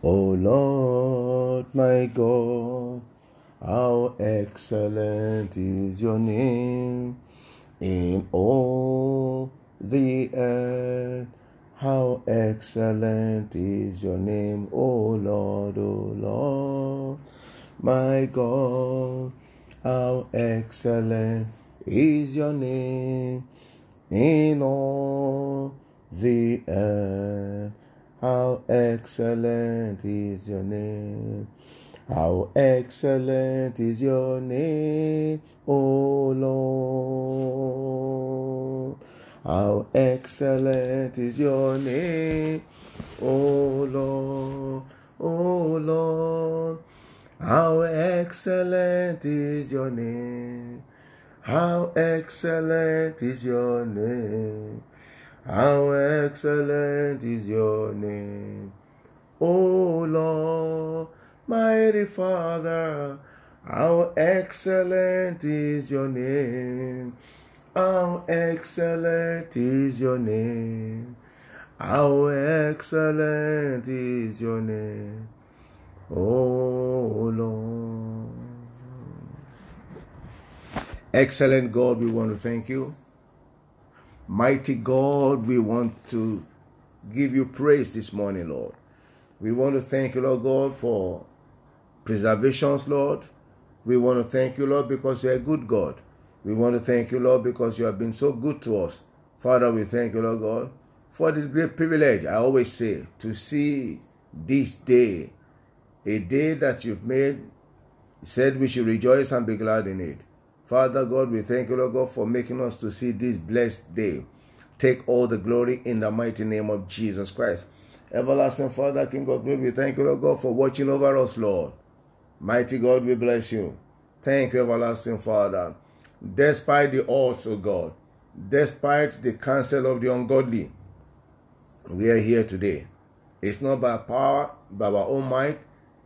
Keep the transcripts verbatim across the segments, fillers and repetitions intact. O Lord, my God, how excellent is your name in all the earth. How excellent is your name, O Lord, O Lord, my God. How excellent is your name in all the earth. How excellent is your name. How excellent is your name, O Lord. How excellent is your name, O Lord, O Lord. How excellent is your name. How excellent is your name. How excellent is your name, O Lord, mighty Father. How excellent is your name. How excellent is your name. How excellent is your name, O Lord. Excellent God, we want to thank you. Mighty God, we want to give you praise this morning, Lord. We want to thank you, Lord God, for preservations, Lord. We want to thank you, Lord, because you are a good God. We want to thank you, Lord, because you have been so good to us. Father, we thank you, Lord God, for this great privilege, I always say, to see this day, a day that you've made. You said we should rejoice and be glad in it. Father God, we thank you, Lord God, for making us to see this blessed day. Take all the glory in the mighty name of Jesus Christ. Everlasting Father, King of glory, we thank you, Lord God, for watching over us, Lord. Mighty God, we bless you. Thank you, Everlasting Father. Despite the odds, O God, despite the counsel of the ungodly, we are here today. It's not by power, by our own might.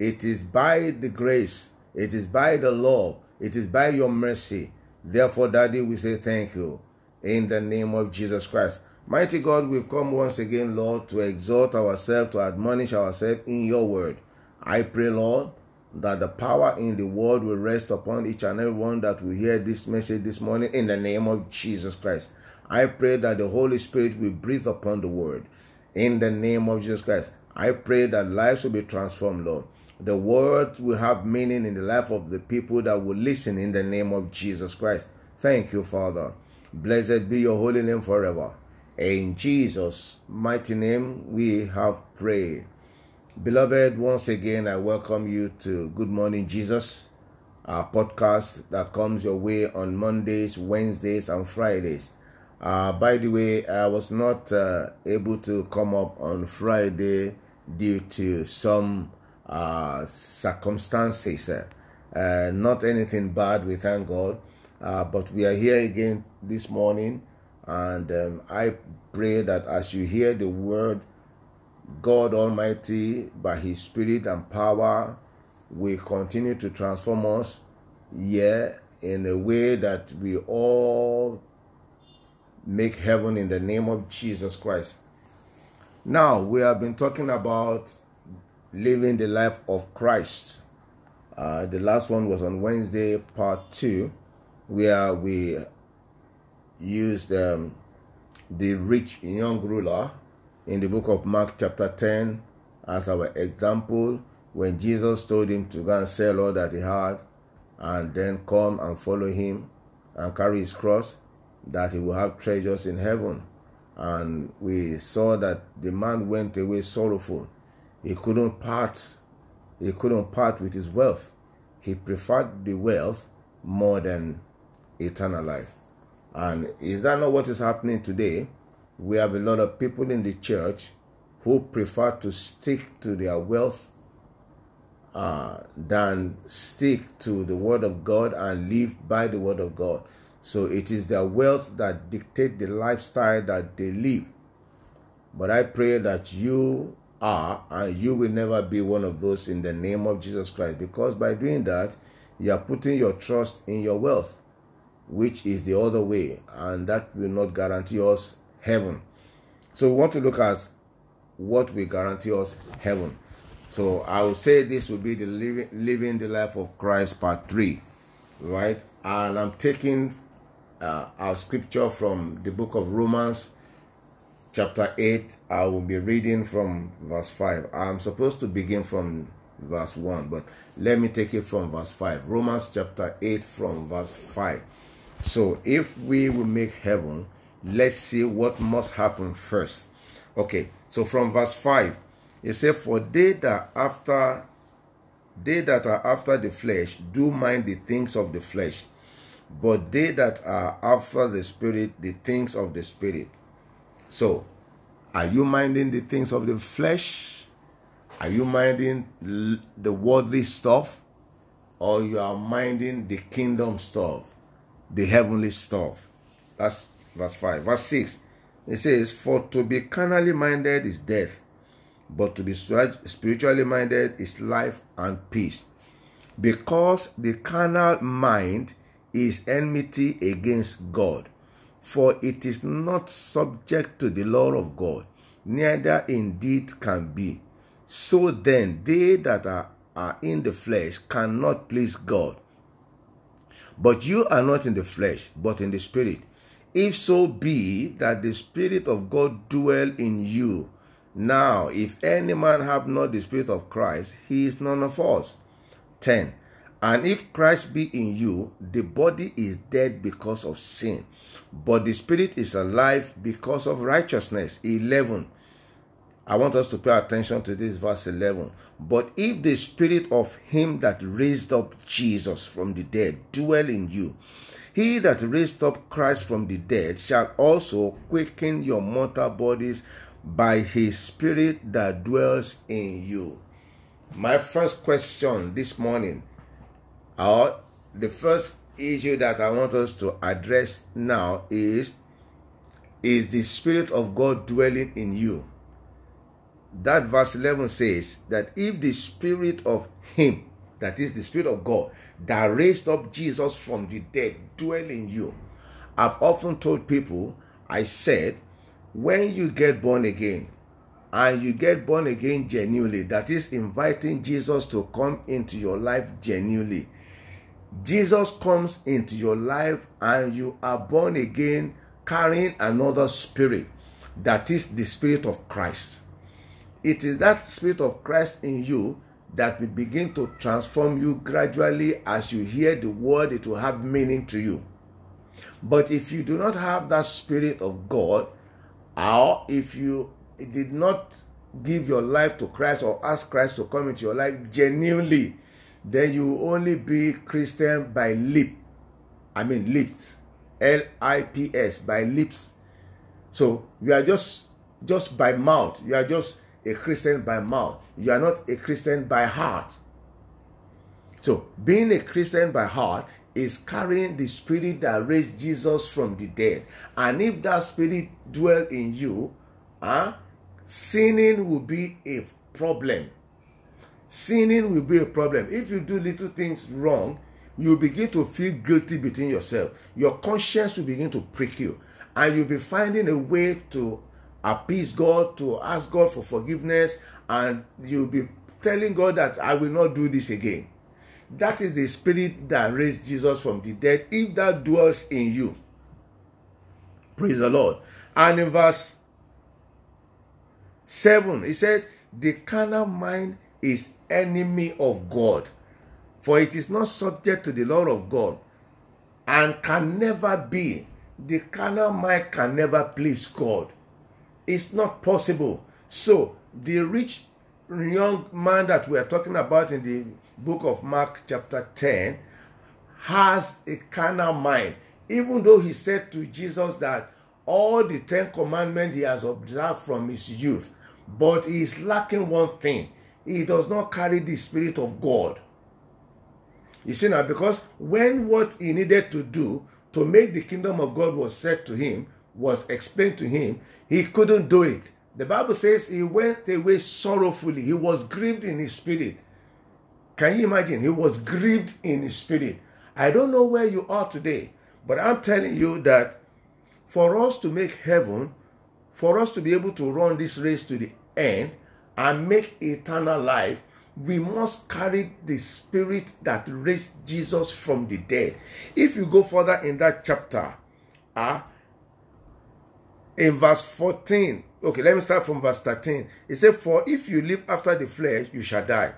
It is by the grace. It is by the love. It is by your mercy. Therefore, Daddy, we say thank you in the name of Jesus Christ. Mighty God, we've come once again, Lord, to exhort ourselves, to admonish ourselves in your word. I pray, Lord, that the power in the word will rest upon each and every one that will hear this message this morning in the name of Jesus Christ. I pray that the Holy Spirit will breathe upon the word in the name of Jesus Christ. I pray that lives will be transformed, Lord. The word will have meaning in the life of the people that will listen in the name of Jesus Christ. Thank you, Father. Blessed be your holy name forever. In Jesus' mighty name we have prayed. Beloved, once again, I welcome you to Good Morning Jesus, our podcast that comes your way on Mondays, Wednesdays, and Fridays. Uh, by the way, I was not uh, able to come up on Friday due to some Uh, circumstances, uh, uh, not anything bad, we thank God, uh, but we are here again this morning, and um, I pray that as you hear the word, God Almighty, by His Spirit and power, will continue to transform us, yeah, in a way that we all make heaven in the name of Jesus Christ. Now, we have been talking about living the life of Christ. Uh, the last one was on Wednesday, part two, where we used um, the rich young ruler in the book of Mark chapter ten as our example, when Jesus told him to go and sell all that he had and then come and follow him and carry his cross, that he will have treasures in heaven. And we saw that the man went away sorrowful. He couldn't part, he couldn't part with his wealth. He preferred the wealth more than eternal life. And is that not what is happening today? We have a lot of people in the church who prefer to stick to their wealth uh, than stick to the word of God and live by the word of God. So it is their wealth that dictates the lifestyle that they live. But I pray that you are, and you will never be one of those in the name of Jesus Christ, because by doing that, you are putting your trust in your wealth, which is the other way, and that will not guarantee us heaven. So we want to look at what will guarantee us heaven. So I would say this will be the living, living the life of Christ part three, right? And I'm taking uh, our scripture from the book of Romans chapter eight. I will be reading from verse five. I'm supposed to begin from verse one, but let me take it from verse five. Romans chapter eight from verse five. So if we will make heaven, let's see what must happen first. Okay, so from verse five, it says, "For they that after they that are after the flesh do mind the things of the flesh, but they that are after the Spirit, the things of the Spirit." So, are you minding the things of the flesh? Are you minding the worldly stuff, or you are minding the kingdom stuff, the heavenly stuff? That's verse five. Verse six, it says, "For to be carnally minded is death, but to be spiritually minded is life and peace. Because the carnal mind is enmity against God, for it is not subject to the law of God, neither indeed can be. So then they that are, are in the flesh cannot please God. But you are not in the flesh, but in the Spirit, if so be that the Spirit of God dwell in you. Now, if any man have not the Spirit of Christ, he is none of us." ten. "And if Christ be in you, the body is dead because of sin, but the Spirit is alive because of righteousness." eleven. I want us to pay attention to this verse eleven. "But if the Spirit of him that raised up Jesus from the dead dwell in you, he that raised up Christ from the dead shall also quicken your mortal bodies by his Spirit that dwells in you." My first question this morning, or the first issue that I want us to address now, is, is the Spirit of God dwelling in you? That verse eleven says that if the Spirit of him, that is the Spirit of God, that raised up Jesus from the dead, dwell in you. I've often told people, I said, when you get born again, and you get born again genuinely, that is inviting Jesus to come into your life genuinely, Jesus comes into your life and you are born again carrying another spirit, that is the Spirit of Christ. It is that Spirit of Christ in you that will begin to transform you gradually. As you hear the word, it will have meaning to you. But if you do not have that Spirit of God, or if you did not give your life to Christ or ask Christ to come into your life genuinely, then you will only be Christian by lip. I mean lips. L I P S, by lips. So you are just, just by mouth. You are just a Christian by mouth. You are not a Christian by heart. So being a Christian by heart is carrying the Spirit that raised Jesus from the dead. And if that Spirit dwell in you, huh, sinning will be a problem. Sinning will be a problem. If you do little things wrong, you begin to feel guilty within yourself. Your conscience will begin to prick you. And you'll be finding a way to appease God, to ask God for forgiveness. And you'll be telling God that I will not do this again. That is the Spirit that raised Jesus from the dead, if that dwells in you. Praise the Lord. And in verse seven, he said, "The carnal mind is enemy of God, for it is not subject to the law of God, and can never be." The carnal mind can never please God. It's not possible. So the rich young man that we are talking about in the book of Mark chapter ten has a carnal mind. Even though he said to Jesus that all the Ten Commandments he has observed from his youth, but he is lacking one thing. He does not carry the Spirit of God. You see now, because when what he needed to do to make the kingdom of God was said to him, was explained to him, he couldn't do it. The Bible says he went away sorrowfully. He was grieved in his spirit. Can you imagine? He was grieved in his spirit. I don't know where you are today, but I'm telling you that for us to make heaven, for us to be able to run this race to the end and make eternal life, we must carry the spirit that raised Jesus from the dead. If you go further in that chapter, uh, in verse fourteen, okay, let me start from verse thirteen. It says, "For if you live after the flesh, you shall die.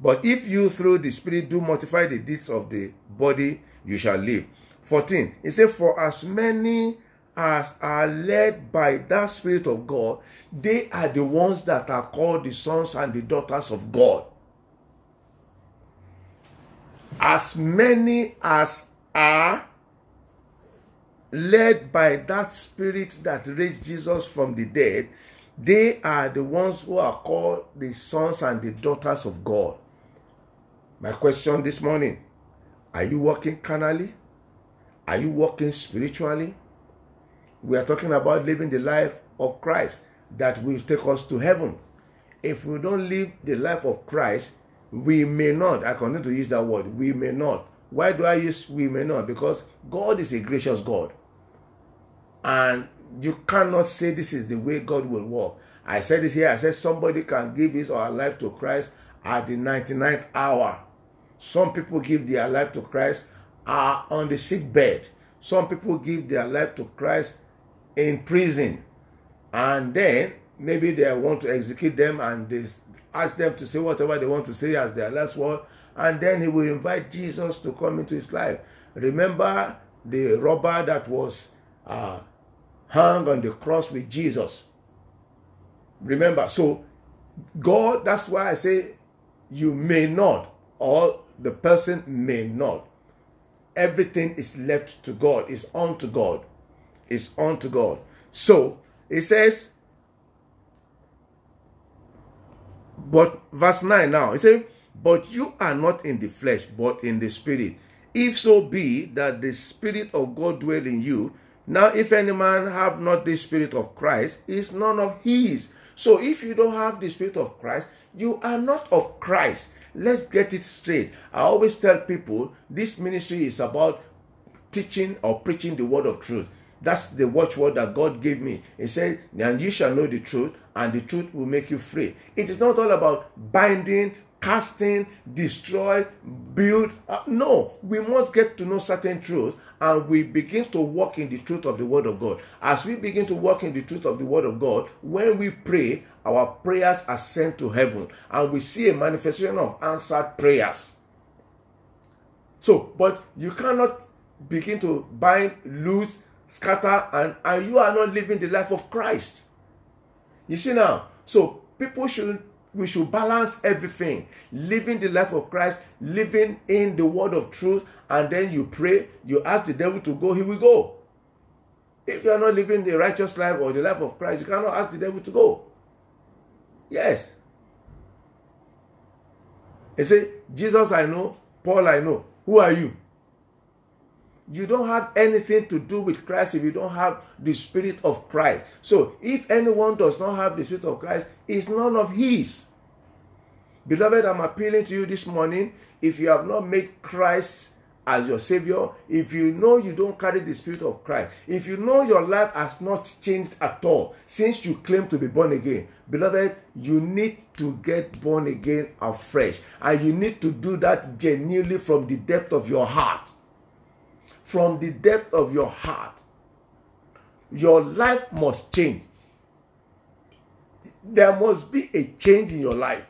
But if you through the Spirit do mortify the deeds of the body, you shall live." fourteen, it says, "For as many as are led by that Spirit of God, they are the ones that are called the sons and the daughters of God." As many as are led by that Spirit that raised Jesus from the dead, they are the ones who are called the sons and the daughters of God. My question this morning: are you walking carnally? Are you walking spiritually? We are talking about living the life of Christ that will take us to heaven. If we don't live the life of Christ, we may not. I continue to use that word, we may not. Why do I use we may not? Because God is a gracious God. And you cannot say this is the way God will walk. I said this here. I said somebody can give his or her life to Christ at the ninety-ninth hour. Some people give their life to Christ are on the sick bed. Some people give their life to Christ in prison. And then maybe they want to execute them and they ask them to say whatever they want to say as their last word. And then he will invite Jesus to come into his life. Remember the robber that was uh, hung on the cross with Jesus. Remember, so God, that's why I say you may not, or the person may not. Everything is left to God. It's unto God. It's unto God. So it says, but verse nine now, it says, "But you are not in the flesh, but in the Spirit, if so be that the Spirit of God dwell in you. Now, if any man have not the Spirit of Christ, is none of his." So if you don't have the Spirit of Christ, you are not of Christ. Let's get it straight. I always tell people this ministry is about teaching or preaching the word of truth. That's the watchword that God gave me. He said, "And you shall know the truth, and the truth will make you free." It is not all about binding, casting, destroy, build. Uh, no, we must get to know certain truths, and we begin to walk in the truth of the word of God. As we begin to walk in the truth of the word of God, when we pray, our prayers are sent to heaven, and we see a manifestation of answered prayers. So, but you cannot begin to bind, loose, scatter, and, and you are not living the life of Christ. You see now, so people should We should balance everything, living the life of Christ, living in the word of truth, and then you pray, you ask the devil to go, he will go. If you are not living the righteous life or the life of Christ, you cannot ask the devil to go. Yes. He said, "Jesus I know, Paul I know. Who are you?" You don't have anything to do with Christ if you don't have the Spirit of Christ. So if anyone does not have the Spirit of Christ, it's none of his. Beloved, I'm appealing to you this morning. If you have not made Christ as your Savior, if you know you don't carry the Spirit of Christ, if you know your life has not changed at all since you claim to be born again, beloved, you need to get born again afresh. And you need to do that genuinely from the depth of your heart. From the depth of your heart, your life must change. There must be a change in your life.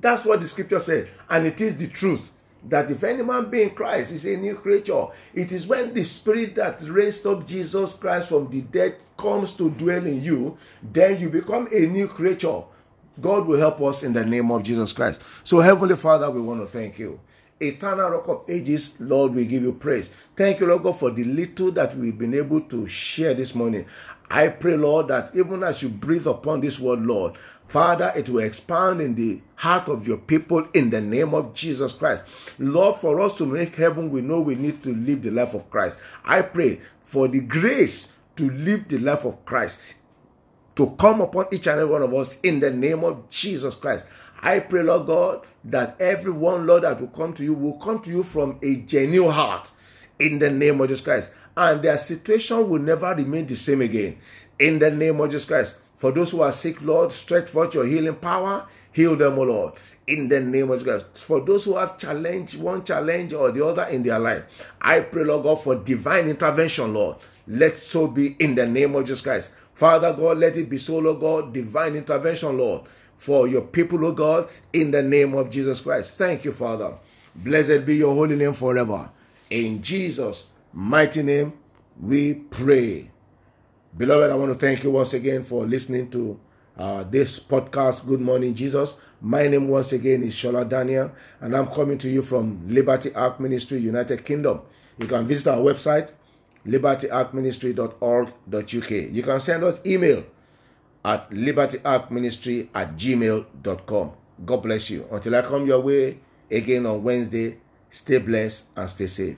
That's what the scripture said, and it is the truth that if any man be in Christ, is a new creature. It is when the Spirit that raised up Jesus Christ from the dead comes to dwell in you, then you become a new creature. God will help us in the name of Jesus Christ. So, Heavenly Father, we want to thank you. Eternal Rock of Ages, Lord, we give you praise. Thank you, Lord God, for the little that we've been able to share this morning. I pray, Lord, that even as you breathe upon this word, Lord, Father, it will expand in the heart of your people in the name of Jesus Christ. Lord, for us to make heaven, we know we need to live the life of Christ. I pray for the grace to live the life of Christ, to come upon each and every one of us in the name of Jesus Christ. I pray, Lord God, that everyone, Lord, that will come to you will come to you from a genuine heart in the name of Jesus Christ. And their situation will never remain the same again in the name of Jesus Christ. For those who are sick, Lord, stretch forth your healing power. Heal them, O Lord, in the name of Jesus. For those who have challenge, one challenge or the other in their life, I pray, Lord God, for divine intervention, Lord. Let so be in the name of Jesus Christ. Father God, let it be so, Lord God, divine intervention, Lord, for your people, O God, in the name of Jesus Christ. Thank you, Father. Blessed be your holy name forever. In Jesus' mighty name, we pray. Beloved, I want to thank you once again for listening to uh, this podcast, Good Morning Jesus. My name once again is Shola Daniel, and I'm coming to you from Liberty Ark Ministry, United Kingdom. You can visit our website, liberty ark ministry dot org dot u k. You can send us email at liberty ark ministry at gmail dot com. God bless you. Until I come your way again on Wednesday, stay blessed and stay safe.